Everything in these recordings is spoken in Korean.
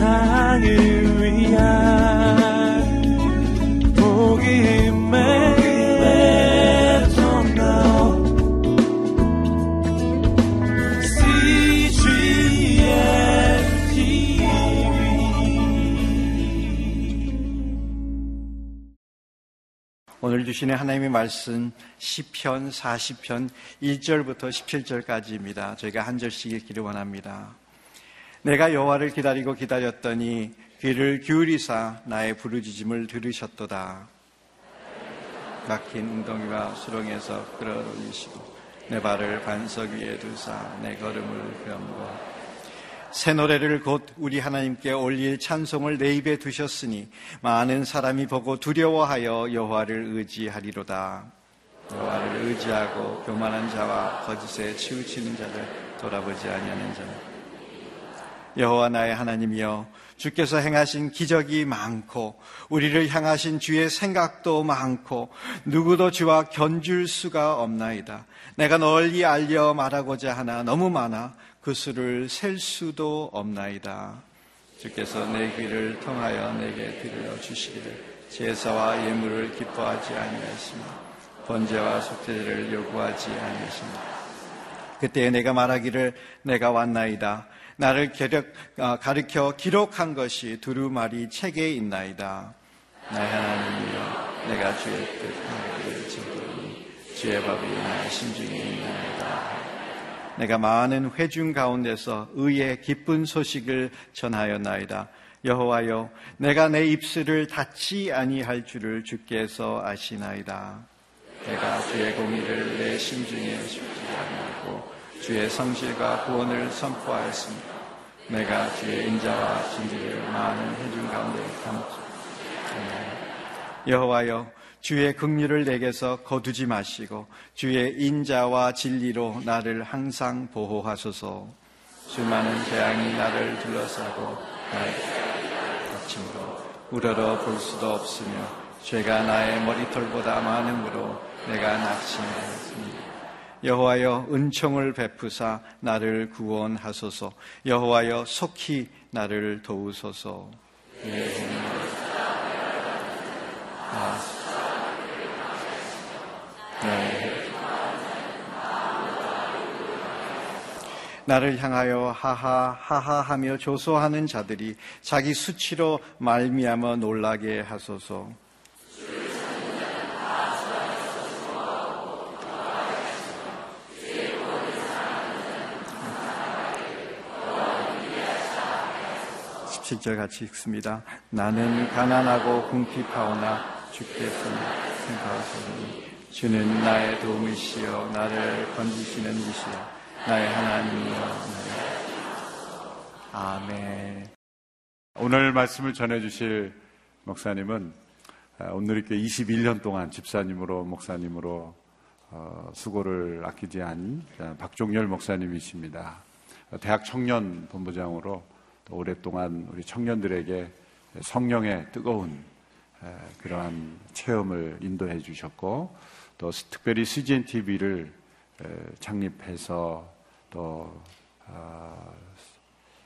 세상을 위한 복음의 전도 CGNTV. 오늘 주시는 하나님의 말씀 시편 40편 1절부터 17절까지입니다. 저희가 한 절씩 읽기를 원합니다. 내가 여호와를 기다리고 기다렸더니 귀를 기울이사 나의 부르짖음을 들으셨도다. 막힌 웅덩이와 수렁에서 끌어올리시고 내 발을 반석 위에 두사 내 걸음을 펴고 새 노래를 곧 우리 하나님께 올릴 찬송을 내 입에 두셨으니 많은 사람이 보고 두려워하여 여호와를 의지하리로다. 여호와를 의지하고 교만한 자와 거짓에 치우치는 자를 돌아보지 아니하는 자는 여호와 나의 하나님이여, 주께서 행하신 기적이 많고 우리를 향하신 주의 생각도 많고 누구도 주와 견줄 수가 없나이다. 내가 널리 알려 말하고자 하나 너무 많아 그 수를 셀 수도 없나이다. 주께서 내 귀를 통하여 내게 들려주시기를 제사와 예물을 기뻐하지 아니하시며 번제와 속죄를 요구하지 아니하시며 그때에 내가 말하기를 내가 왔나이다. 나를 가르쳐 기록한 것이 두루마리 책에 있나이다. 나의 하나님이여, 내가 주의 뜻을 지키니 주의 법이 나의 심중에 있나이다. 내가 많은 회중 가운데서 의의 기쁜 소식을 전하였나이다. 여호와여, 내가 내 입술을 닫지 아니할 줄을 주께서 아시나이다. 내가 주의 공의를 내 심중에 주지 아니하고 주의 성실과 구원을 선포하였습니다. 내가 주의 인자와 진리를 많은 회중 가운데 담았소. 여호와여, 주의 긍휼을 내게서 거두지 마시고 주의 인자와 진리로 나를 항상 보호하소서. 수많은 재앙이 나를 둘러싸고 나의 다침으로 우러러 볼 수도 없으며 죄가 나의 머리털보다 많음으로 내가 낙심하였습니다. 여호와여, 은총을 베푸사 나를 구원하소서. 여호와여, 속히 나를 도우소서. 나를 향하여 하하하하하며 조소하는 자들이 자기 수치로 말미암아 놀라게 하소서. 실절 같이 읽습니다. 나는 가난하고 궁핍하오나 주께서 생각하시니 주는 나의 도움이시여 나를 건지시는 이시여 나의 하나님이여. 아멘. 오늘 말씀을 전해주실 목사님은 오늘 이렇게 21년 동안 집사님으로 목사님으로 수고를 아끼지 않은 박종열 목사님이십니다. 대학 청년 본부장으로 오랫동안 우리 청년들에게 성령의 뜨거운 그러한 체험을 인도해 주셨고 또 특별히 CGNTV를 창립해서 또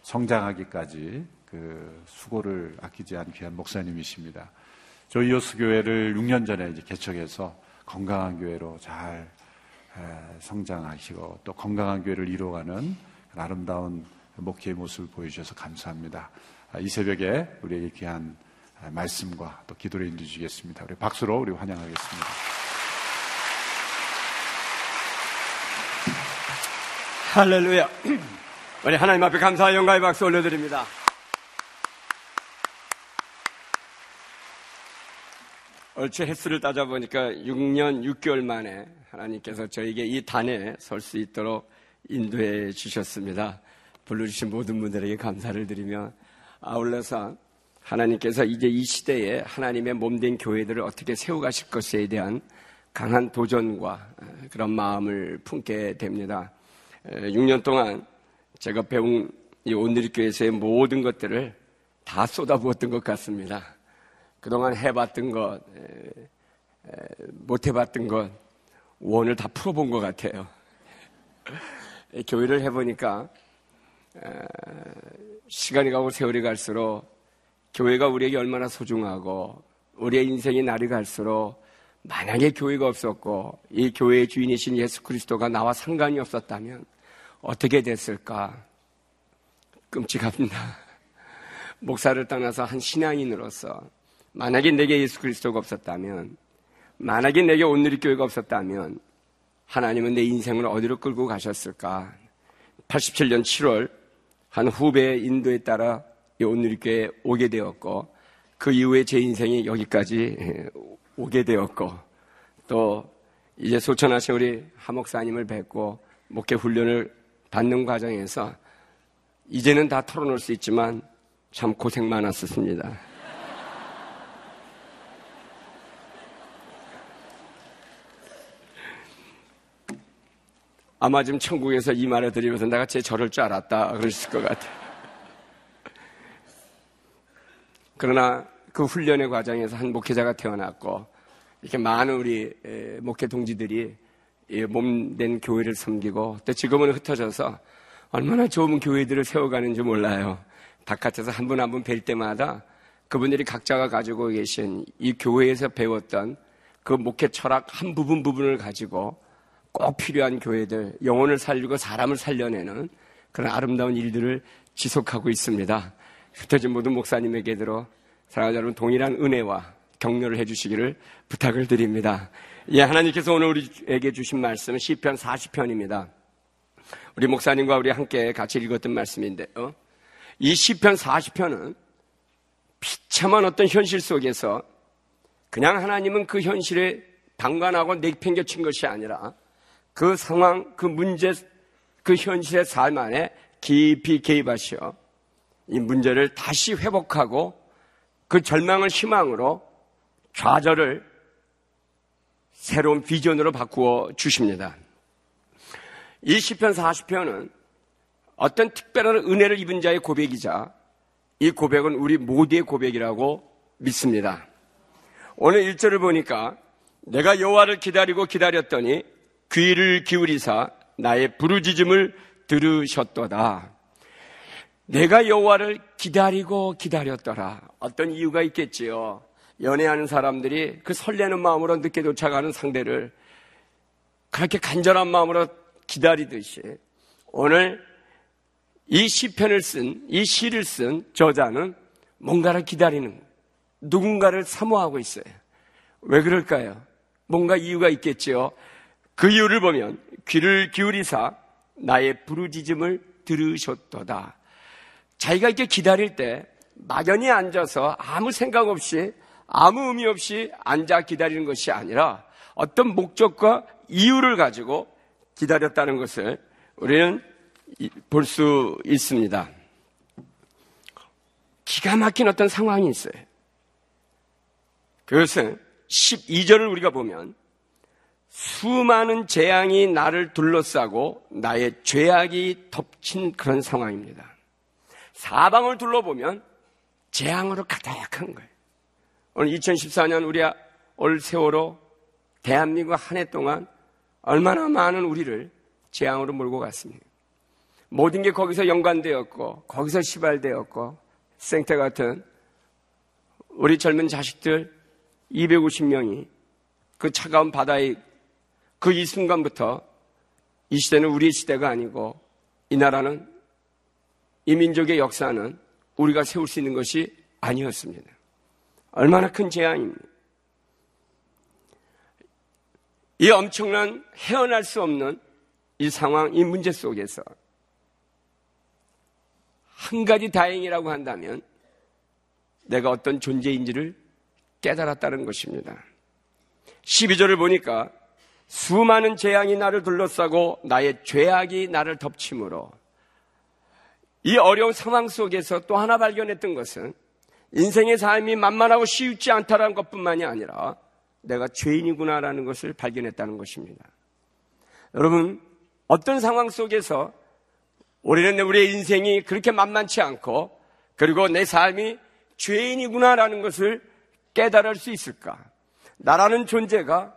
성장하기까지 그 수고를 아끼지 않은 귀한 목사님이십니다. 조이오스 교회를 6년 전에 이제 개척해서 건강한 교회로 잘 성장하시고 또 건강한 교회를 이뤄가는 아름다운 목회의 모습을 보여주셔서 감사합니다. 이 새벽에 우리에게 귀한 말씀과 또 기도를 인도주시겠습니다. 우리 박수로 우리 환영하겠습니다. 할렐루야. 우리 하나님 앞에 감사와 영광의 박수 올려드립니다. 얼추 횟수를 따져보니까 6년 6개월 만에 하나님께서 저에게 이 단에 설 수 있도록 인도해 주셨습니다. 불러주신 모든 분들에게 감사를 드리며 아울러서 하나님께서 이제 이 시대에 하나님의 몸된 교회들을 어떻게 세워가실 것에 대한 강한 도전과 그런 마음을 품게 됩니다. 6년 동안 제가 배운 이 온누리교회에서의 모든 것들을 다 쏟아부었던 것 같습니다. 그동안 해봤던 것, 못해봤던 것, 원을 다 풀어본 것 같아요. 교회를 해보니까 시간이 가고 세월이 갈수록 교회가 우리에게 얼마나 소중하고 우리의 인생이 날이 갈수록 만약에 교회가 없었고 이 교회의 주인이신 예수 그리스도가 나와 상관이 없었다면 어떻게 됐을까? 끔찍합니다. 목사를 떠나서 한 신앙인으로서 만약에 내게 예수 그리스도가 없었다면, 만약에 내게 온누리 교회가 없었다면 하나님은 내 인생을 어디로 끌고 가셨을까? 87년 7월 한 후배의 인도에 따라 이 온누리 교회에 오게 되었고 그 이후에 제 인생이 여기까지 오게 되었고 또 이제 소천하신 우리 하목사님을 뵙고 목회 훈련을 받는 과정에서 이제는 다 털어놓을 수 있지만 참 고생 많았었습니다. 아마 지금 천국에서 이 말을 드리면서 내가 제 저럴 줄 알았다 그랬을 것 같아요. 그러나 그 훈련의 과정에서 한 목회자가 태어났고 이렇게 많은 우리 목회 동지들이 몸된 교회를 섬기고 또 지금은 흩어져서 얼마나 좋은 교회들을 세워가는지 몰라요. 바깥에서 한 분 한 분 뵐 때마다 그분들이 각자가 가지고 계신 이 교회에서 배웠던 그 목회 철학 한 부분 부분을 가지고 꼭 필요한 교회들, 영혼을 살리고 사람을 살려내는 그런 아름다운 일들을 지속하고 있습니다. 흩어진 모든 목사님에게 들어 사랑하는 여러분 동일한 은혜와 격려를 해주시기를 부탁을 드립니다. 예, 하나님께서 오늘 우리에게 주신 말씀은 시편 40편입니다. 우리 목사님과 우리 함께 같이 읽었던 말씀인데요. 이 시편 40편은 비참한 어떤 현실 속에서 그냥 하나님은 그 현실에 방관하고 내팽겨친 것이 아니라 그 상황, 그 문제, 그 현실의 삶 안에 깊이 개입하시어 이 문제를 다시 회복하고 그 절망을 희망으로 좌절을 새로운 비전으로 바꾸어 주십니다. 이 시편 40편은 어떤 특별한 은혜를 입은 자의 고백이자 이 고백은 우리 모두의 고백이라고 믿습니다. 오늘 1절을 보니까 내가 여호와를 기다리고 기다렸더니 귀를 기울이사 나의 부르짖음을 들으셨도다. 내가 여호와를 기다리고 기다렸더라. 어떤 이유가 있겠지요. 연애하는 사람들이 그 설레는 마음으로 늦게 도착하는 상대를 그렇게 간절한 마음으로 기다리듯이 오늘 이 시편을 쓴, 이 시를 쓴 저자는 뭔가를 기다리는, 누군가를 사모하고 있어요. 왜 그럴까요? 뭔가 이유가 있겠지요. 그 이유를 보면 귀를 기울이사 나의 부르짖음을 들으셨도다. 자기가 이렇게 기다릴 때 막연히 앉아서 아무 생각 없이 아무 의미 없이 앉아 기다리는 것이 아니라 어떤 목적과 이유를 가지고 기다렸다는 것을 우리는 볼 수 있습니다. 기가 막힌 어떤 상황이 있어요. 그것은 12절을 우리가 보면 수많은 재앙이 나를 둘러싸고 나의 죄악이 덮친 그런 상황입니다. 사방을 둘러보면 재앙으로 가득한 거예요. 오늘 2014년 우리 올 세월호 대한민국 한 해 동안 얼마나 많은 우리를 재앙으로 몰고 갔습니다. 모든 게 거기서 연관되었고 거기서 시발되었고 생태 같은 우리 젊은 자식들 250명이 그 차가운 바다에 그 이 순간부터 이 시대는 우리의 시대가 아니고 이 나라는 이 민족의 역사는 우리가 세울 수 있는 것이 아니었습니다. 얼마나 큰 재앙입니다. 이 엄청난 헤어날 수 없는 이 상황, 이 문제 속에서 한 가지 다행이라고 한다면 내가 어떤 존재인지를 깨달았다는 것입니다. 12절을 보니까 수많은 재앙이 나를 둘러싸고 나의 죄악이 나를 덮침으로 이 어려운 상황 속에서 또 하나 발견했던 것은 인생의 삶이 만만하고 쉽지 않다는 것뿐만이 아니라 내가 죄인이구나라는 것을 발견했다는 것입니다. 여러분, 어떤 상황 속에서 우리는 우리의 인생이 그렇게 만만치 않고 그리고 내 삶이 죄인이구나라는 것을 깨달을 수 있을까? 나라는 존재가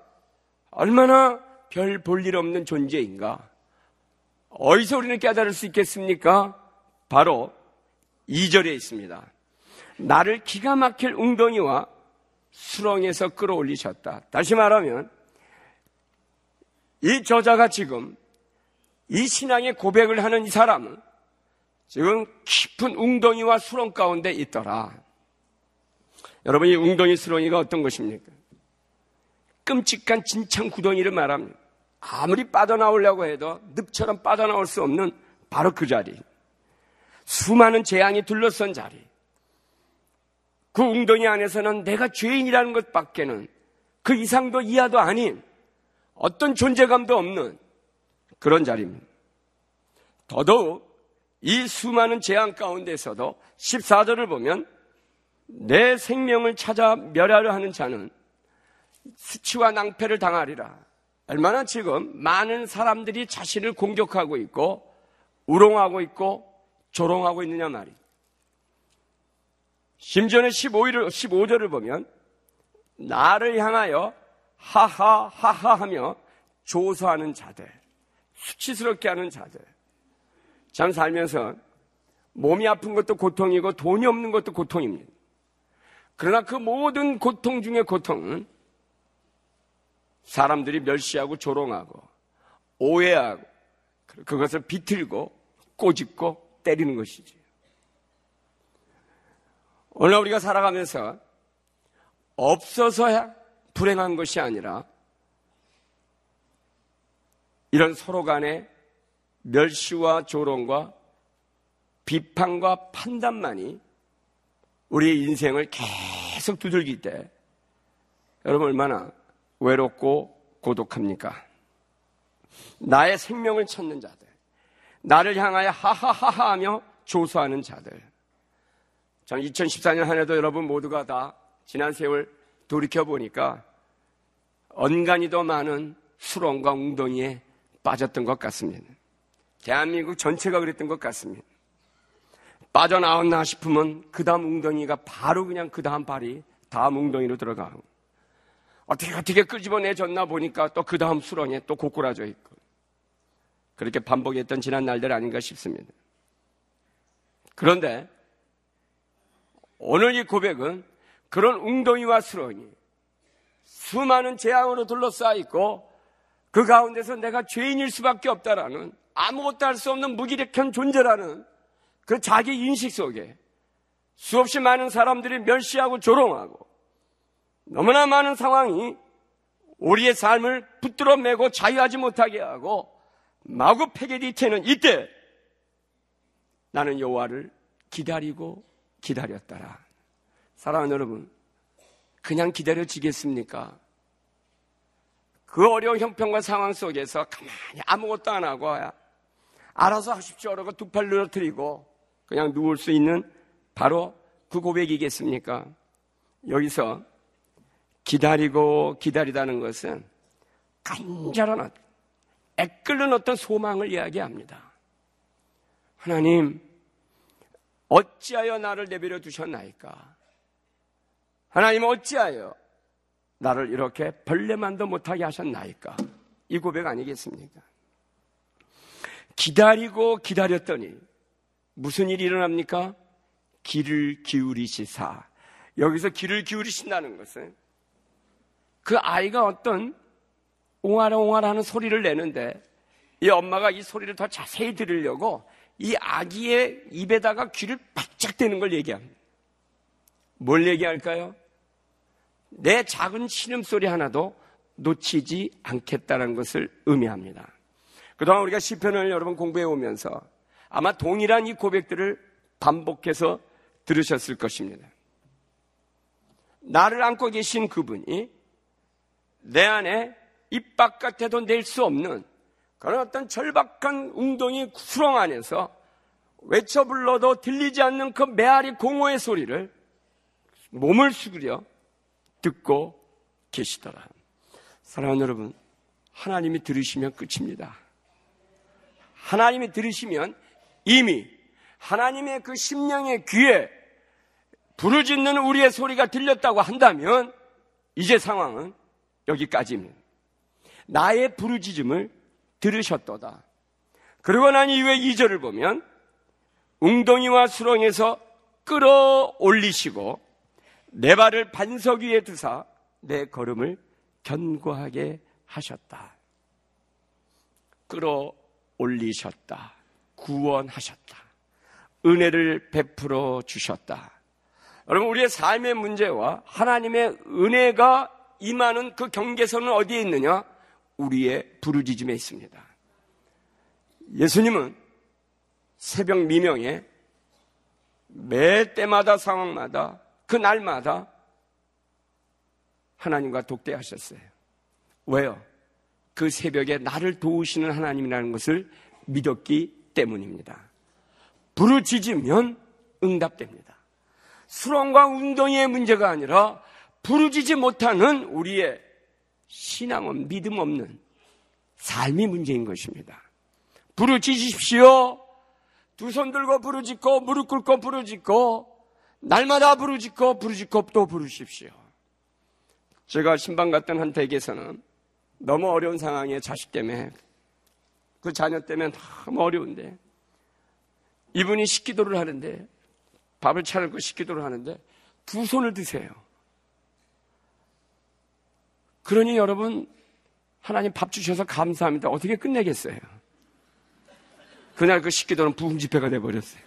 얼마나 별 볼 일 없는 존재인가? 어디서 우리는 깨달을 수 있겠습니까? 바로 2절에 있습니다. 나를 기가 막힐 웅덩이와 수렁에서 끌어올리셨다. 다시 말하면 이 저자가 지금 이 신앙의 고백을 하는 이 사람은 지금 깊은 웅덩이와 수렁 가운데 있더라. 여러분, 이 웅덩이 수렁이가 어떤 것입니까? 끔찍한 진창 구덩이를 말합니다. 아무리 빠져나오려고 해도 늪처럼 빠져나올 수 없는 바로 그 자리, 수많은 재앙이 둘러싼 자리, 그 웅덩이 안에서는 내가 죄인이라는 것밖에는 그 이상도 이하도 아닌 어떤 존재감도 없는 그런 자리입니다. 더더욱 이 수많은 재앙 가운데서도 14절을 보면 내 생명을 찾아 멸하려 하는 자는 수치와 낭패를 당하리라. 얼마나 지금 많은 사람들이 자신을 공격하고 있고 우롱하고 있고 조롱하고 있느냐 말이에요. 심지어는 15절을 보면 나를 향하여 하하하하 하며 조소하는 자들, 수치스럽게 하는 자들. 참 살면서 몸이 아픈 것도 고통이고 돈이 없는 것도 고통입니다. 그러나 그 모든 고통 중에 고통은 사람들이 멸시하고 조롱하고 오해하고 그것을 비틀고 꼬집고 때리는 것이지. 오늘 우리가 살아가면서 없어서야 불행한 것이 아니라 이런 서로 간의 멸시와 조롱과 비판과 판단만이 우리의 인생을 계속 두들길 때 여러분 얼마나 외롭고 고독합니까? 나의 생명을 찾는 자들, 나를 향하여 하하하하 하며 조소하는 자들. 전 2014년 한 해도 여러분 모두가 다 지난 세월 돌이켜보니까 언간이 더 많은 수렁과 웅덩이에 빠졌던 것 같습니다. 대한민국 전체가 그랬던 것 같습니다. 빠져나왔나 싶으면 그 다음 웅덩이가 바로 그냥 그 다음 발이 다음 웅덩이로 들어가고 어떻게 끄집어내줬나 보니까 또 그 다음 수렁에 또 고꾸라져 있고 그렇게 반복했던 지난 날들 아닌가 싶습니다. 그런데 오늘 이 고백은 그런 웅덩이와 수렁이 수많은 재앙으로 둘러싸이고 그 가운데서 내가 죄인일 수밖에 없다라는 아무것도 할 수 없는 무기력한 존재라는 그 자기 인식 속에 수없이 많은 사람들이 멸시하고 조롱하고 너무나 많은 상황이 우리의 삶을 붙들어 매고 자유하지 못하게 하고 마구 패기를 채는 이때 나는 여호와를 기다리고 기다렸더라. 사랑하는 여러분, 그냥 기다려지겠습니까? 그 어려운 형편과 상황 속에서 가만히 아무것도 안 하고 알아서 하십시오 라고 두 팔 늘어뜨리고 그냥 누울 수 있는 바로 그 고백이겠습니까? 여기서 기다리고 기다리다는 것은 간절한 애끓는 어떤 소망을 이야기합니다. 하나님, 어찌하여 나를 내버려 두셨나이까? 하나님, 어찌하여 나를 이렇게 벌레만도 못하게 하셨나이까? 이 고백 아니겠습니까? 기다리고 기다렸더니 무슨 일이 일어납니까? 귀를 기울이시사. 여기서 귀를 기울이신다는 것은 그 아이가 어떤 옹알옹알하는 소리를 내는데 이 엄마가 이 소리를 더 자세히 들으려고 이 아기의 입에다가 귀를 바짝 대는 걸 얘기합니다. 뭘 얘기할까요? 내 작은 신음소리 하나도 놓치지 않겠다는 것을 의미합니다. 그동안 우리가 시편을 여러분 공부해 오면서 아마 동일한 이 고백들을 반복해서 들으셨을 것입니다. 나를 안고 계신 그분이 내 안에 입 바깥에도 낼 수 없는 그런 어떤 절박한 웅덩이 수렁 안에서 외쳐 불러도 들리지 않는 그 메아리 공허의 소리를 몸을 숙이려 듣고 계시더라. 사랑하는 여러분, 하나님이 들으시면 끝입니다. 하나님이 들으시면 이미 하나님의 그 심령의 귀에 부르짖는 우리의 소리가 들렸다고 한다면 이제 상황은 여기까지입니다. 나의 부르짖음을 들으셨도다. 그러고 난 이후에 2절을 보면 웅덩이와 수렁에서 끌어올리시고 내 발을 반석 위에 두사 내 걸음을 견고하게 하셨다. 끌어올리셨다. 구원하셨다. 은혜를 베풀어 주셨다. 여러분, 우리의 삶의 문제와 하나님의 은혜가 임하는 그 경계선은 어디에 있느냐? 우리의 부르짖음에 있습니다. 예수님은 새벽 미명에 매 때마다 상황마다 그 날마다 하나님과 독대하셨어요. 왜요? 그 새벽에 나를 도우시는 하나님이라는 것을 믿었기 때문입니다. 부르짖으면 응답됩니다. 수렁과 웅덩이의 문제가 아니라 부르짖지 못하는 우리의 신앙은 믿음 없는 삶이 문제인 것입니다. 부르짖으십시오. 두 손 들고 부르짖고 무릎 꿇고 부르짖고 날마다 부르짖고 부르짖고 또 부르십시오. 제가 신방 갔던 한 댁에서는 너무 어려운 상황에 자식 때문에 그 자녀 때문에 너무 어려운데 이분이 식기도를 하는데 밥을 차려고 식기도를 하는데 두 손을 드세요. 그러니 여러분 하나님 밥 주셔서 감사합니다. 어떻게 끝내겠어요? 그날 그 식기도는 부흥 집회가 돼버렸어요.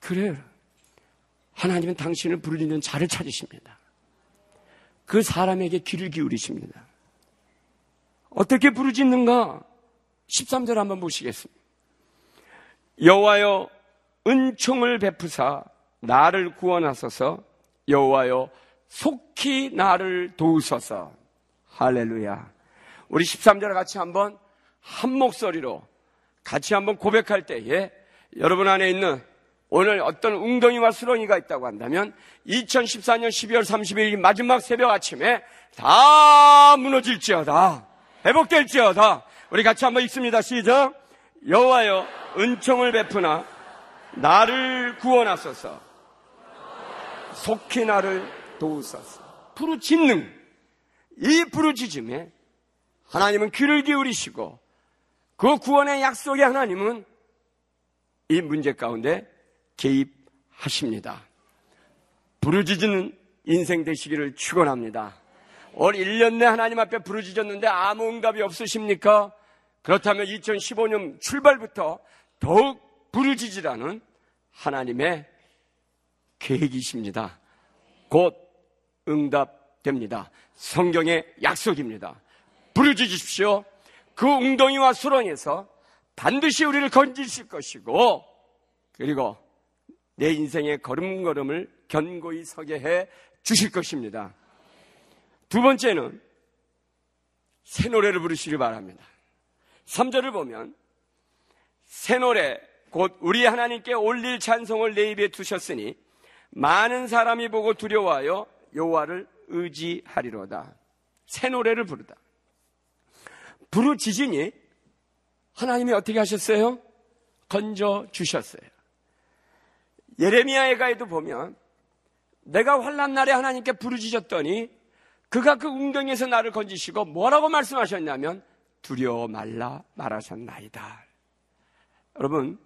그래요. 하나님은 당신을 부르짖는 자를 찾으십니다. 그 사람에게 귀를 기울이십니다. 어떻게 부르짖는가? 13절 한번 보시겠습니다. 여호와여 은총을 베푸사 나를 구원하소서. 여호와여 속히 나를 도우소서. 할렐루야. 우리 13절 같이 한번 한 목소리로 같이 한번 고백할 때에 여러분 안에 있는 오늘 어떤 웅덩이와 수렁이가 있다고 한다면 2014년 12월 30일 마지막 새벽 아침에 다 무너질지어다. 회복될지어다. 우리 같이 한번 읽습니다. 시작. 여호와여 은총을 베푸나 나를 구원하소서. 속히 나를 도우소서. 부르짖는 이 부르짖음에 하나님은 귀를 기울이시고 그 구원의 약속의 하나님은 이 문제 가운데 개입하십니다. 부르짖는 인생 되시기를 축원합니다. 올 1년 내 하나님 앞에 부르짖었는데 아무 응답이 없으십니까? 그렇다면 2015년 출발부터 더욱 부르짖으라는 하나님의 계획이십니다. 곧 응답됩니다. 성경의 약속입니다. 부르짖으십시오. 그 웅덩이와 수렁에서 반드시 우리를 건지실 것이고 그리고 내 인생의 걸음걸음을 견고히 서게 해 주실 것입니다. 두 번째는 새 노래를 부르시길 바랍니다. 3절을 보면 새 노래 곧 우리 하나님께 올릴 찬송을 내 입에 두셨으니 많은 사람이 보고 두려워하여 여호와를 의지하리로다. 새 노래를 부르다. 부르짖으니 하나님이 어떻게 하셨어요? 건져주셨어요. 예레미야의 가에도 보면 내가 환난 날에 하나님께 부르짖었더니 그가 그 웅덩이에서 나를 건지시고 뭐라고 말씀하셨냐면 두려워 말라 말하셨나이다. 여러분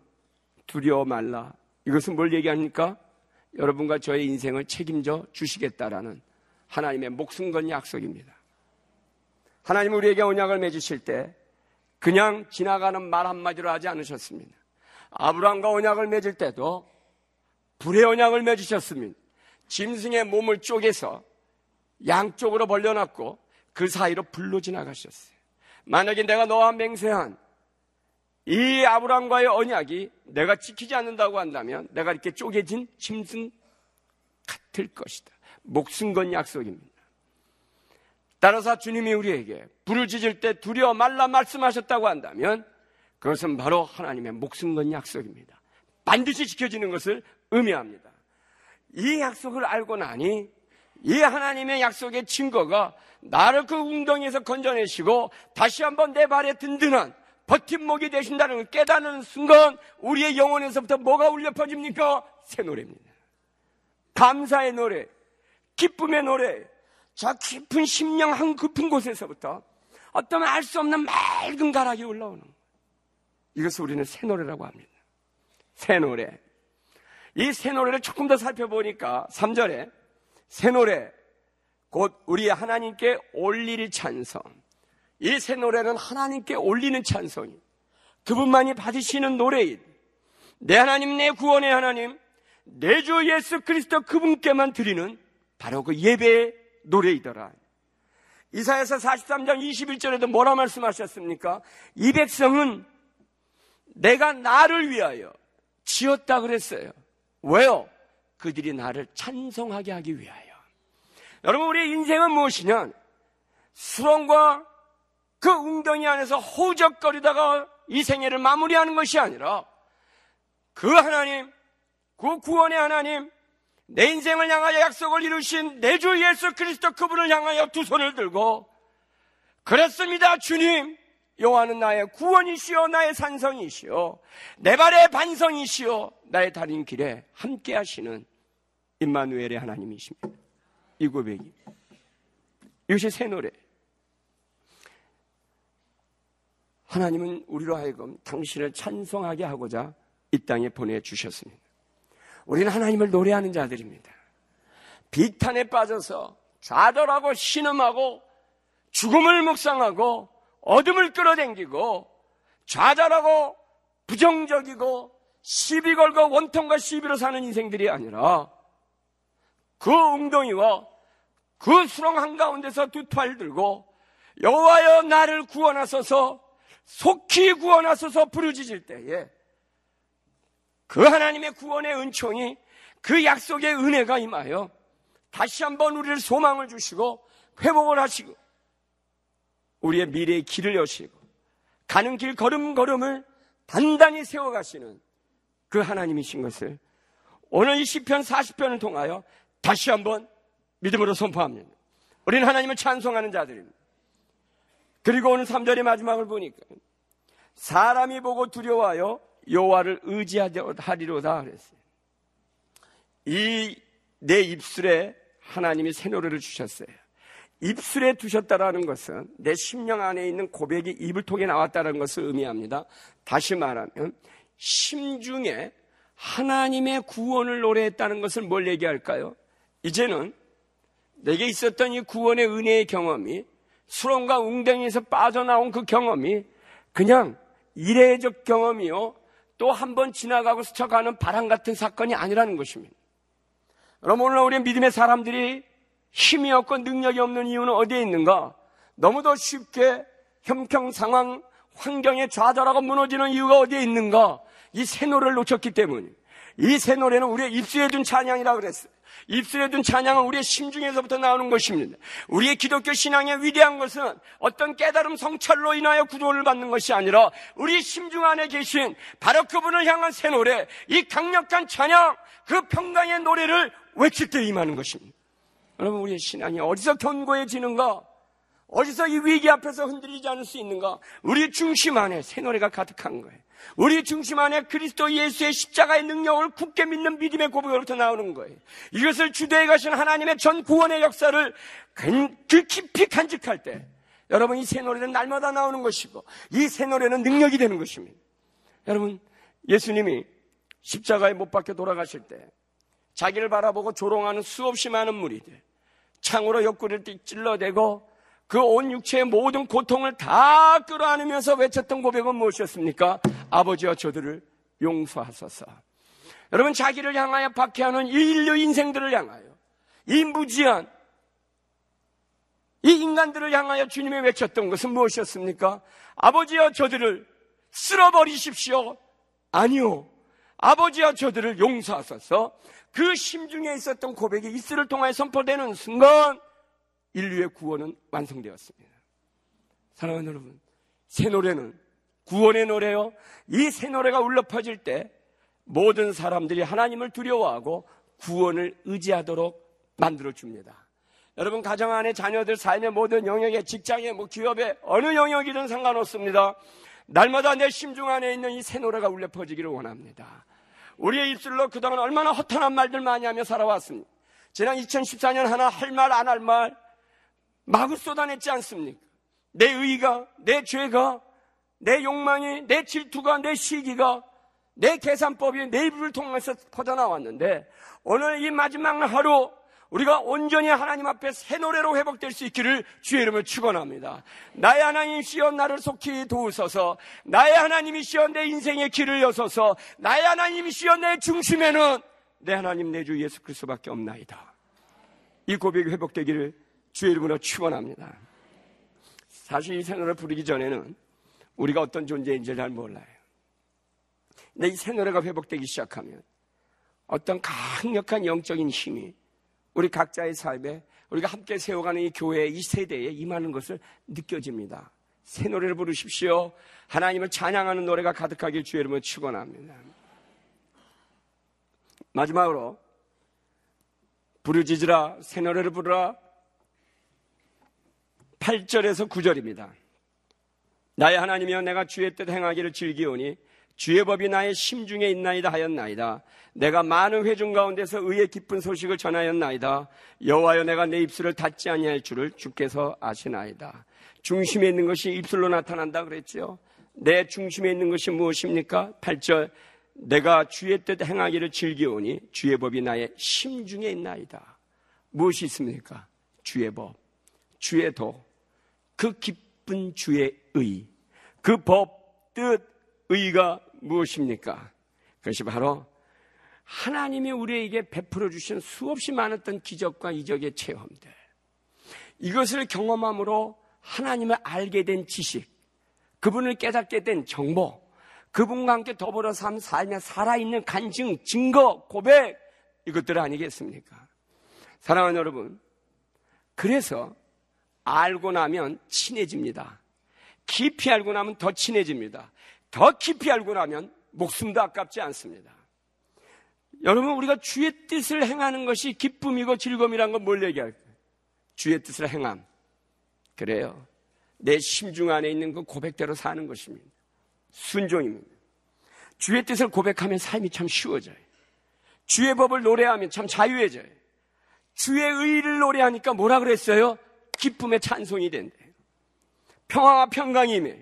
두려워 말라. 이것은 뭘 얘기합니까? 여러분과 저의 인생을 책임져 주시겠다라는 하나님의 목숨 건 약속입니다. 하나님 우리에게 언약을 맺으실 때 그냥 지나가는 말 한마디로 하지 않으셨습니다. 아브라함과 언약을 맺을 때도 불의 언약을 맺으셨습니다. 짐승의 몸을 쪼개서 양쪽으로 벌려놨고 그 사이로 불로 지나가셨어요. 만약에 내가 너와 맹세한 이 아브라함과의 언약이 내가 지키지 않는다고 한다면 내가 이렇게 쪼개진 짐승 같을 것이다. 목숨 건 약속입니다. 따라서 주님이 우리에게 부르짖을 때 두려워 말라 말씀하셨다고 한다면 그것은 바로 하나님의 목숨 건 약속입니다. 반드시 지켜지는 것을 의미합니다. 이 약속을 알고 나니 이 하나님의 약속의 증거가 나를 그 웅덩이에서 건져내시고 다시 한번 내 발에 든든한 버팀목이 되신다는 걸 깨닫는 순간 우리의 영혼에서부터 뭐가 울려 퍼집니까? 새 노래입니다. 감사의 노래, 기쁨의 노래, 저 깊은 심령 한 깊은 곳에서부터 어떤 알 수 없는 맑은 가락이 올라오는 거예요. 이것을 우리는 새 노래라고 합니다. 새 노래. 이 새 노래를 조금 더 살펴보니까 3절에 새 노래 곧 우리 하나님께 올릴 찬송. 이 새 노래는 하나님께 올리는 찬송이 그분만이 받으시는 노래인 내 하나님 내 구원의 하나님 내 주 예수 그리스도 그분께만 드리는 바로 그 예배의 노래이더라. 이사야서 43장 21절에도 뭐라 말씀하셨습니까? 이 백성은 내가 나를 위하여 지었다 그랬어요. 왜요? 그들이 나를 찬송하게 하기 위하여. 여러분, 우리의 인생은 무엇이냐? 수렁과 그 웅덩이 안에서 허우적거리다가 이 생애를 마무리하는 것이 아니라 그 하나님, 그 구원의 하나님, 내 인생을 향하여 약속을 이루신 내 주 예수 그리스도 그분을 향하여 두 손을 들고 그랬습니다. 주님, 여호와는 나의 구원이시오, 나의 산성이시오, 내 발의 반성이시오, 나의 달인 길에 함께 하시는 임마누엘의 하나님이십니다. 이 고백이. 이것이 새 노래. 하나님은 우리로 하여금 당신을 찬송하게 하고자 이 땅에 보내주셨습니다. 우리는 하나님을 노래하는 자들입니다. 비탄에 빠져서 좌절하고 신음하고 죽음을 묵상하고 어둠을 끌어당기고 좌절하고 부정적이고 시비 걸고 원통과 시비로 사는 인생들이 아니라 그 웅덩이와 그 수렁 한가운데서 두 팔 들고 여호와여 나를 구원하소서, 속히 구원하소서 부르짖을 때에 그 하나님의 구원의 은총이, 그 약속의 은혜가 임하여 다시 한번 우리를 소망을 주시고 회복을 하시고 우리의 미래의 길을 여시고 가는 길 걸음걸음을 단단히 세워가시는 그 하나님이신 것을 오늘 이 시편 40편을 통하여 다시 한번 믿음으로 선포합니다. 우리는 하나님을 찬송하는 자들입니다. 그리고 오늘 3절의 마지막을 보니까 사람이 보고 두려워하여 여호와를 의지하리로다 그랬어요. 이 내 입술에 하나님이 새 노래를 주셨어요. 입술에 두셨다라는 것은 내 심령 안에 있는 고백이 입을 통해 나왔다는 것을 의미합니다. 다시 말하면 심중에 하나님의 구원을 노래했다는 것을 뭘 얘기할까요? 이제는 내게 있었던 이 구원의 은혜의 경험이, 수렁과 웅덩이에서 빠져나온 그 경험이 그냥 이례적 경험이요 또 한 번 지나가고 스쳐가는 바람 같은 사건이 아니라는 것입니다. 여러분, 오늘 우리 믿음의 사람들이 힘이 없고 능력이 없는 이유는 어디에 있는가? 너무도 쉽게 형평 상황, 환경에 좌절하고 무너지는 이유가 어디에 있는가? 이 새 노래를 놓쳤기 때문입니다. 이 새 노래는 우리의 입술에 둔 찬양이라고 그랬어요. 입술에 둔 찬양은 우리의 심중에서부터 나오는 것입니다. 우리의 기독교 신앙의 위대한 것은 어떤 깨달음 성찰로 인하여 구원을 받는 것이 아니라 우리 심중 안에 계신 바로 그분을 향한 새 노래, 이 강력한 찬양, 그 평강의 노래를 외칠 때 임하는 것입니다. 여러분, 우리의 신앙이 어디서 견고해지는가? 어디서 이 위기 앞에서 흔들리지 않을 수 있는가? 우리 중심 안에 새 노래가 가득한 거예요. 우리 중심 안에 그리스도 예수의 십자가의 능력을 굳게 믿는 믿음의 고백으로부터 나오는 거예요. 이것을 주도해 가신 하나님의 전 구원의 역사를 깊이 간직할 때 여러분, 이 새 노래는 날마다 나오는 것이고 이 새 노래는 능력이 되는 것입니다. 여러분, 예수님이 십자가에 못 박혀 돌아가실 때 자기를 바라보고 조롱하는 수없이 많은 무리들, 창으로 옆구리를 찔러대고 그 온 육체의 모든 고통을 다 끌어안으면서 외쳤던 고백은 무엇이었습니까? 아버지여 저들을 용서하소서. 여러분, 자기를 향하여 박해하는 이 인류 인생들을 향하여, 이 무지한 이 인간들을 향하여 주님이 외쳤던 것은 무엇이었습니까? 아버지여 저들을 쓸어버리십시오. 아니요, 아버지여 저들을 용서하소서. 그 심중에 있었던 고백이 입술을 통하여 선포되는 순간 인류의 구원은 완성되었습니다. 사랑하는 여러분, 새 노래는 구원의 노래요. 이 새 노래가 울려 퍼질 때 모든 사람들이 하나님을 두려워하고 구원을 의지하도록 만들어줍니다. 여러분, 가정 안에 자녀들, 삶의 모든 영역에, 직장에, 기업에, 어느 영역이든 상관없습니다. 날마다 내 심중 안에 있는 이 새 노래가 울려 퍼지기를 원합니다. 우리의 입술로 그동안 얼마나 허탄한 말들 많이 하며 살아왔습니다. 지난 2014년 하나 할 말 안 할 말 마구 쏟아냈지 않습니까? 내 의의가, 내 죄가, 내 욕망이, 내 질투가, 내 시기가, 내 계산법이 내 입을 통해서 퍼져나왔는데 오늘 이 마지막 하루 우리가 온전히 하나님 앞에 새 노래로 회복될 수 있기를 주의 이름으로 축원합니다. 나의 하나님이시여 나를 속히 도우소서. 나의 하나님이시여 내 인생의 길을 여소서. 나의 하나님이시여 내 중심에는 내 하나님 내 주 예수 그리스도밖에 없나이다. 이 고백이 회복되기를 주의 이름으로 축원합니다. 사실 이 새 노래를 부르기 전에는 우리가 어떤 존재인지 잘 몰라요. 근데 이 새 노래가 회복되기 시작하면 어떤 강력한 영적인 힘이 우리 각자의 삶에 우리가 함께 세워가는 이 교회, 이 세대에 임하는 것을 느껴집니다. 새 노래를 부르십시오. 하나님을 찬양하는 노래가 가득하길 주의 이름으로 축원합니다. 마지막으로 부르짖으라 새 노래를 부르라 8절에서 9절입니다. 나의 하나님이여 내가 주의 뜻 행하기를 즐기오니 주의 법이 나의 심중에 있나이다 하였나이다. 내가 많은 회중 가운데서 의의 기쁜 소식을 전하였나이다. 여호와여 내가 내 입술을 닫지 아니할 줄을 주께서 아시나이다. 중심에 있는 것이 입술로 나타난다 그랬죠. 내 중심에 있는 것이 무엇입니까? 8절 내가 주의 뜻 행하기를 즐기오니 주의 법이 나의 심중에 있나이다. 무엇이 있습니까? 주의 법, 주의 도, 그 기쁜 주의 의, 그 법, 뜻, 의가 무엇입니까? 그것이 바로 하나님이 우리에게 베풀어 주신 수없이 많았던 기적과 이적의 체험들, 이것을 경험함으로 하나님을 알게 된 지식, 그분을 깨닫게 된 정보, 그분과 함께 더불어 삶에 살아있는 간증, 증거, 고백, 이것들 아니겠습니까? 사랑하는 여러분, 그래서 알고 나면 친해집니다. 깊이 알고 나면 더 친해집니다. 더 깊이 알고 나면 목숨도 아깝지 않습니다. 여러분, 우리가 주의 뜻을 행하는 것이 기쁨이고 즐거움이란 건 뭘 얘기할까요? 주의 뜻을 행함. 그래요. 내 심중 안에 있는 그 고백대로 사는 것입니다. 순종입니다. 주의 뜻을 고백하면 삶이 참 쉬워져요. 주의 법을 노래하면 참 자유해져요. 주의 의를 노래하니까 뭐라 그랬어요? 기쁨의 찬송이 된대요. 평화와 평강이 임해요.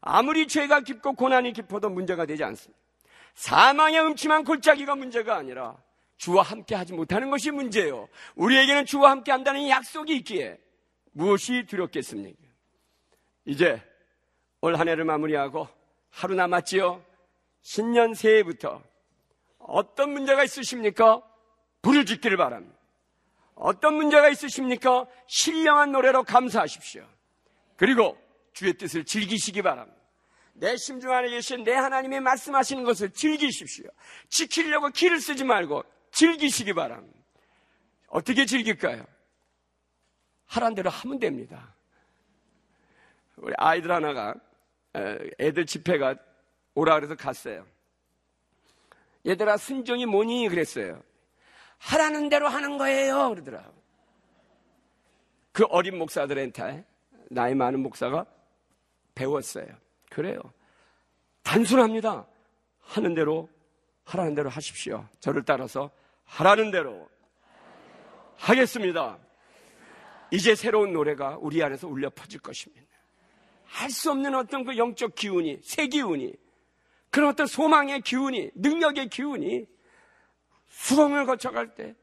아무리 죄가 깊고 고난이 깊어도 문제가 되지 않습니다. 사망의 음침한 골짜기가 문제가 아니라 주와 함께 하지 못하는 것이 문제예요. 우리에게는 주와 함께 한다는 약속이 있기에 무엇이 두렵겠습니까? 이제 올 한 해를 마무리하고 하루 남았지요. 신년 새해부터 어떤 문제가 있으십니까? 부르짖기를 바랍니다. 어떤 문제가 있으십니까? 신령한 노래로 감사하십시오. 그리고 주의 뜻을 즐기시기 바랍니다. 내 심중 안에 계신 내 하나님의 말씀하시는 것을 즐기십시오. 지키려고 기를 쓰지 말고 즐기시기 바랍니다. 어떻게 즐길까요? 하란 대로 하면 됩니다. 우리 아이들 하나가 애들 집회가 오라 그래서 갔어요. 얘들아 순종이 뭐니? 그랬어요. 하라는 대로 하는 거예요 그러더라고요. 그 어린 목사들한테 나이 많은 목사가 배웠어요. 그래요. 단순합니다. 하는 대로, 하라는 대로 하십시오. 저를 따라서 하라는 대로 하겠습니다. 이제 새로운 노래가 우리 안에서 울려 퍼질 것입니다. 알 수 없는 어떤 그 영적 기운이, 새 기운이, 그런 어떤 소망의 기운이, 능력의 기운이 수렁을 거쳐갈 때,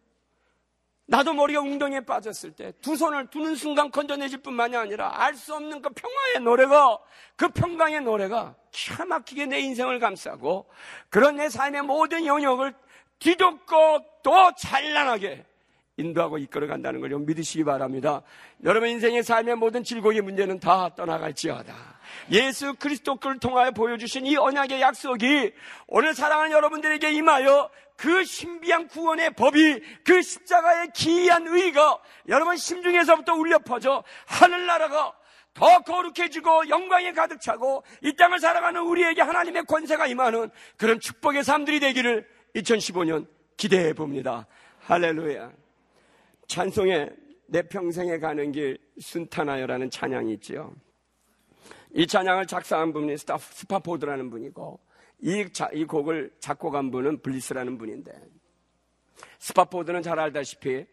나도 머리가 웅덩이에 빠졌을 때 두 손을 두는 순간 건져내질 뿐만이 아니라 알 수 없는 그 평화의 노래가, 그 평강의 노래가 기가 막히게 내 인생을 감싸고 그런 내 삶의 모든 영역을 뒤덮고 또 찬란하게 인도하고 이끌어간다는 걸 믿으시기 바랍니다. 여러분 인생의 삶의 모든 질곡의 문제는 다 떠나갈지어다. 예수 그리스도를 통하여 보여주신 이 언약의 약속이 오늘 사랑하는 여러분들에게 임하여 그 신비한 구원의 법이, 그 십자가의 기이한 의가 여러분 심중에서부터 울려 퍼져 하늘나라가 더 거룩해지고 영광에 가득 차고 이 땅을 살아가는 우리에게 하나님의 권세가 임하는 그런 축복의 삶들이 되기를 2015년 기대해 봅니다. 할렐루야. 찬송에 내 평생에 가는 길 순탄하여라는 찬양이 있지요. 이 찬양을 작사한 분이 스파포드라는 분이고 이 곡을 작곡한 분은 블리스라는 분인데, 스파포드는 잘 알다시피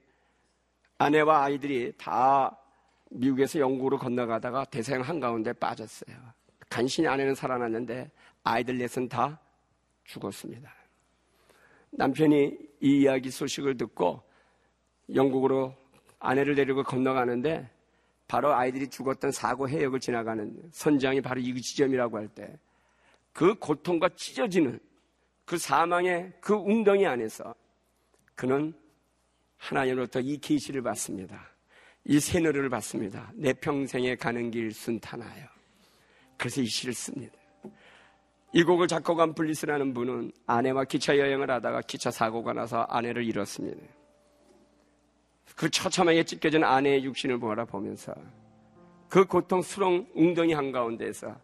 아내와 아이들이 다 미국에서 영국으로 건너가다가 대서양 한가운데 빠졌어요. 간신히 아내는 살아났는데 아이들 넷은 다 죽었습니다. 남편이 이 이야기 소식을 듣고 영국으로 아내를 데리고 건너가는데 바로 아이들이 죽었던 사고 해역을 지나가는 선장이 바로 이 지점이라고 할 때 그 고통과 찢어지는 그 사망의 그 웅덩이 안에서 그는 하나님으로부터 이 계시를 받습니다. 이 새노래를 받습니다. 내 평생에 가는 길 순탄하여. 그래서 이 시를 씁니다. 이 곡을 작곡한 블리스라는 분은 아내와 기차 여행을 하다가 기차 사고가 나서 아내를 잃었습니다. 그 처참하게 찢겨진 아내의 육신을 바라보면서 그 고통스러운 웅덩이 한가운데에서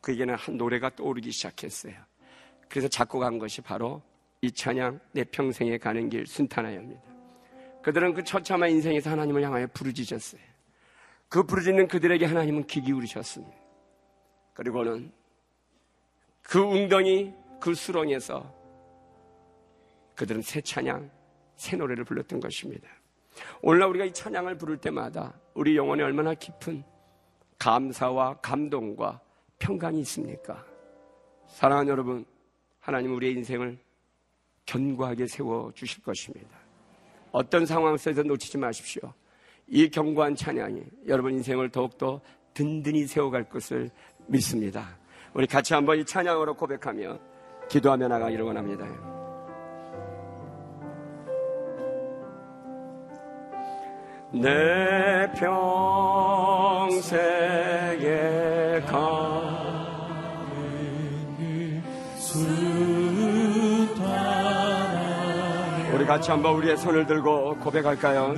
그에게는 한 노래가 떠오르기 시작했어요. 그래서 작곡한 것이 바로 이 찬양 내 평생에 가는 길 순탄하여입니다. 그들은 그 처참한 인생에서 하나님을 향하여 부르짖었어요. 그 부르짖는 그들에게 하나님은 귀 기울이셨습니다. 그리고는 그 웅덩이, 그 수렁에서 그들은 새 찬양, 새 노래를 불렀던 것입니다. 오늘날 우리가 이 찬양을 부를 때마다 우리 영혼에 얼마나 깊은 감사와 감동과 평강이 있습니까? 사랑하는 여러분, 하나님 우리의 인생을 견고하게 세워주실 것입니다. 어떤 상황 속에서 놓치지 마십시오. 이 견고한 찬양이 여러분 인생을 더욱더 든든히 세워갈 것을 믿습니다. 우리 같이 한번 이 찬양으로 고백하며 기도하며 나가기를 원합니다. 내 평생에 가는 순탄하여. 우리 같이 한번 우리의 손을 들고 고백할까요?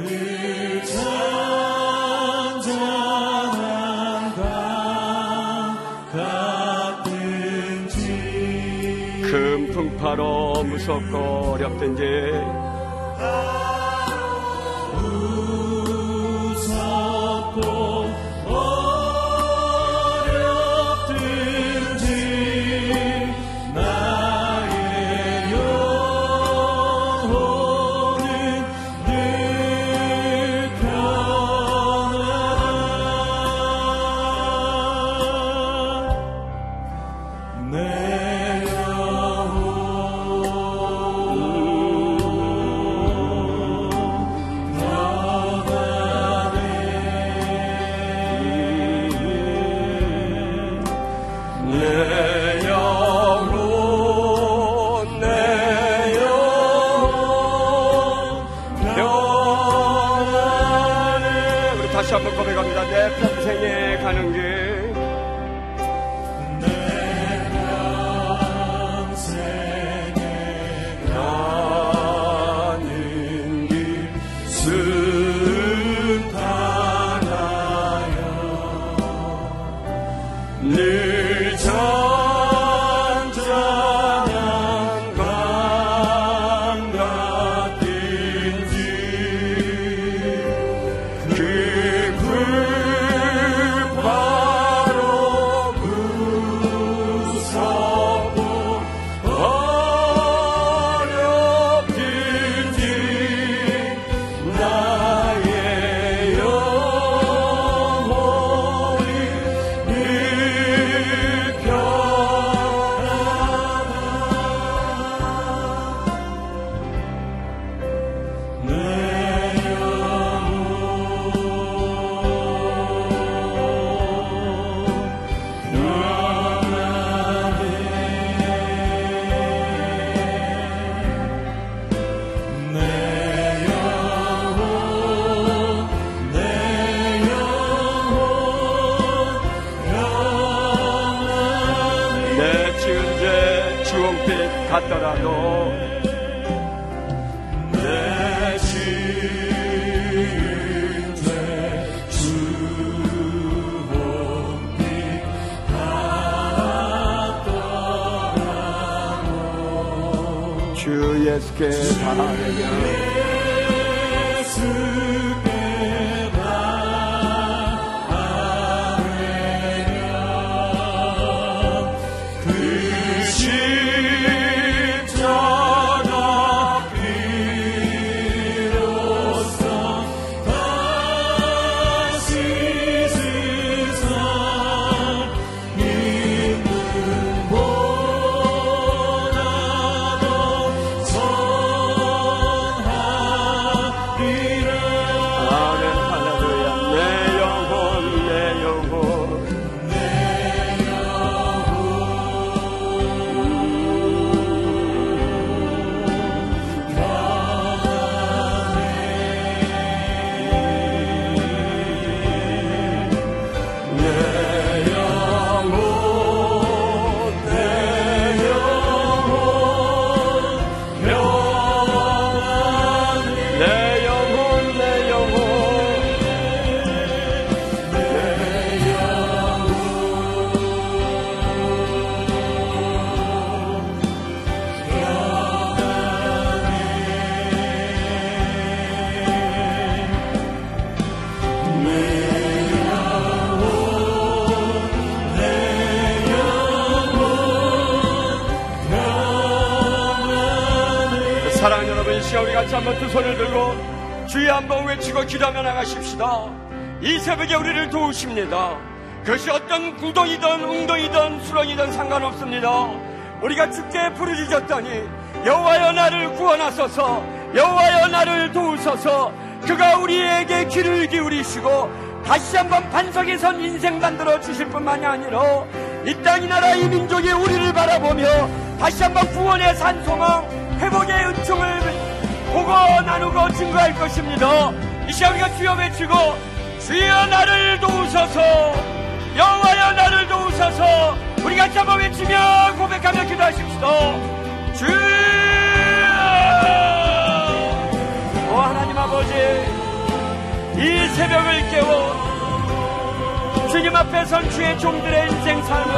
큰 풍파로 무섭고 어렵든지 이 시간 우리 같이 한번 두 손을 들고 주여 한번 외치고 기도하며 나가십시다. 이 새벽에 우리를 도우십니다. 그것이 어떤 구덩이든 웅덩이든 수렁이든 상관없습니다. 우리가 주께 부르짖었더니 여호와여 나를 구원하소서, 여호와여 나를 도우소서. 그가 우리에게 귀를 기울이시고 다시 한번 반석에 선 인생 만들어 주실 뿐만이 아니라 이 땅, 이 나라, 이 민족이 우리를 바라보며 다시 한번 구원의 산소망, 회복의 은총을 보고 나누고 증거할 것입니다. 이 시간 우리가 주여 외치고 주여 나를 도우소서, 여호와여 나를 도우소서. 우리 같이 한번 외치며 고백하며 기도하십시다. 주여! 오 하나님 아버지, 이 새벽을 깨워 주님 앞에 선 주의 종들의 인생 삶을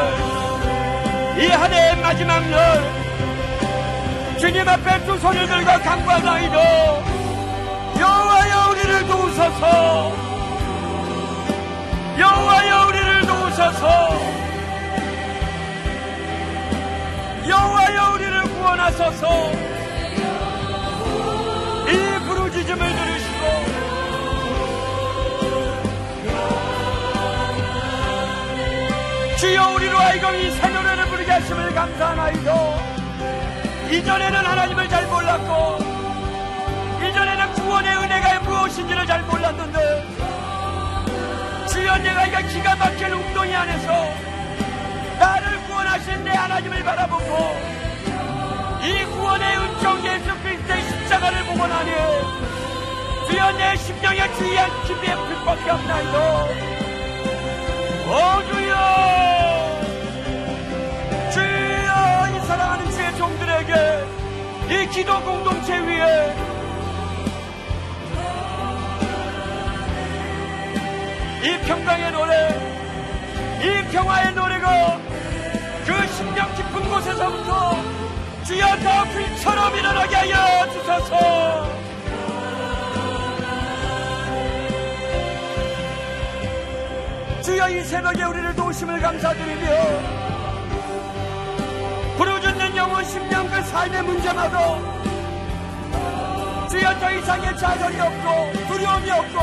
이 한 해의 마지막 날 주님 앞에 두 손을 들고 간구하나이다. 여호와여 우리를 도우소서, 여호와여 우리를 도우소서, 여호와여 우리를 구원하소서. 이 부르짖음을 들으시고 주여 우리로 하여금 이 새 노래를 부르게 하심을 감사하나이다. 이전에는 하나님을 잘 몰랐고 이전에는 구원의 은혜가 무엇인지를 잘 몰랐는데 주여 내가 이가 기가 막힌 웅덩이 안에서 나를 구원하신 내 하나님을 바라보고 이 구원의 은총 예수 그리스도의 십자가를 보고 나니 주여 내 심령에 주의한 기쁨의 불법이 없나이다. 오 주여, 주여 이 사랑하는 주의 종들에게 이 기도 공동체 위에 이 평강의 노래, 이 평화의 노래가 그 심령 깊은 곳에서부터 주여 다 불처럼 일어나게 하여 주소서. 주여 이 새벽에 우리를 도우심을 감사드리며 부르짖는 영혼 심령 그 삶의 문제마다 주여 더 이상의 좌절이 없고 두려움이 없고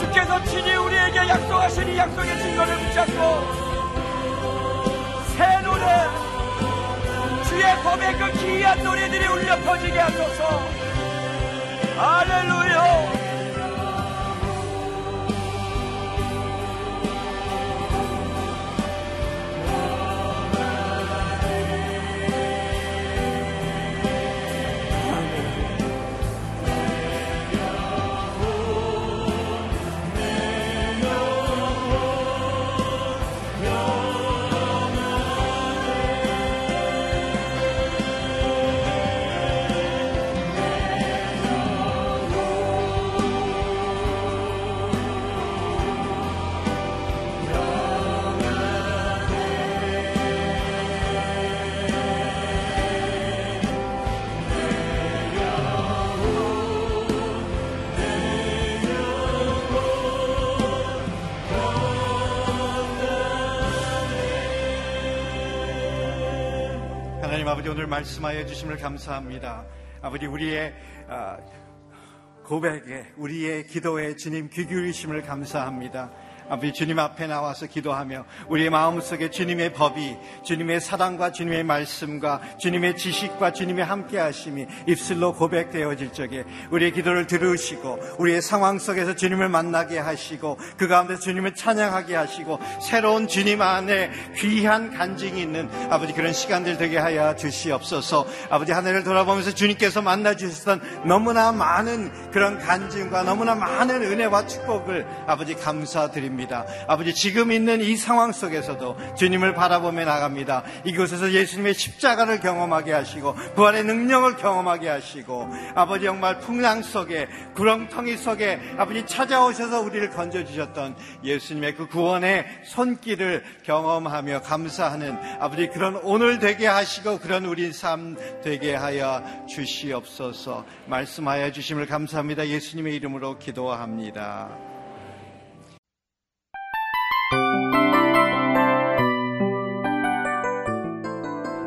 주께서 친히 우리에게 약속하신 이 약속의 증거를 붙잡고 새 노래 주의 법의 그 기이한 노래들이 울려 퍼지게 하소서. 할렐루야. 아버지 오늘 말씀하여 주심을 감사합니다. 아버지 우리의 고백에 우리의 기도에 주님 귀 기울이심을 감사합니다. 아버지 주님 앞에 나와서 기도하며 우리의 마음속에 주님의 법이 주님의 사랑과 주님의 말씀과 주님의 지식과 주님의 함께하심이 입술로 고백되어질 적에 우리의 기도를 들으시고 우리의 상황 속에서 주님을 만나게 하시고 그 가운데서 주님을 찬양하게 하시고 새로운 주님 안에 귀한 간증이 있는 아버지 그런 시간들 되게 하여 주시옵소서. 아버지 하늘을 돌아보면서 주님께서 만나주셨던 너무나 많은 그런 간증과 너무나 많은 은혜와 축복을 아버지 감사드립니다. 아버지 지금 있는 이 상황 속에서도 주님을 바라보며 나갑니다. 이곳에서 예수님의 십자가를 경험하게 하시고 부활의 능력을 경험하게 하시고 아버지 정말 풍랑 속에 구렁텅이 속에 아버지 찾아오셔서 우리를 건져주셨던 예수님의 그 구원의 손길을 경험하며 감사하는 아버지 그런 오늘 되게 하시고 그런 우리 삶 되게 하여 주시옵소서. 말씀하여 주심을 감사합니다. 예수님의 이름으로 기도합니다.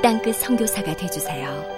땅끝 선교사가 되어주세요.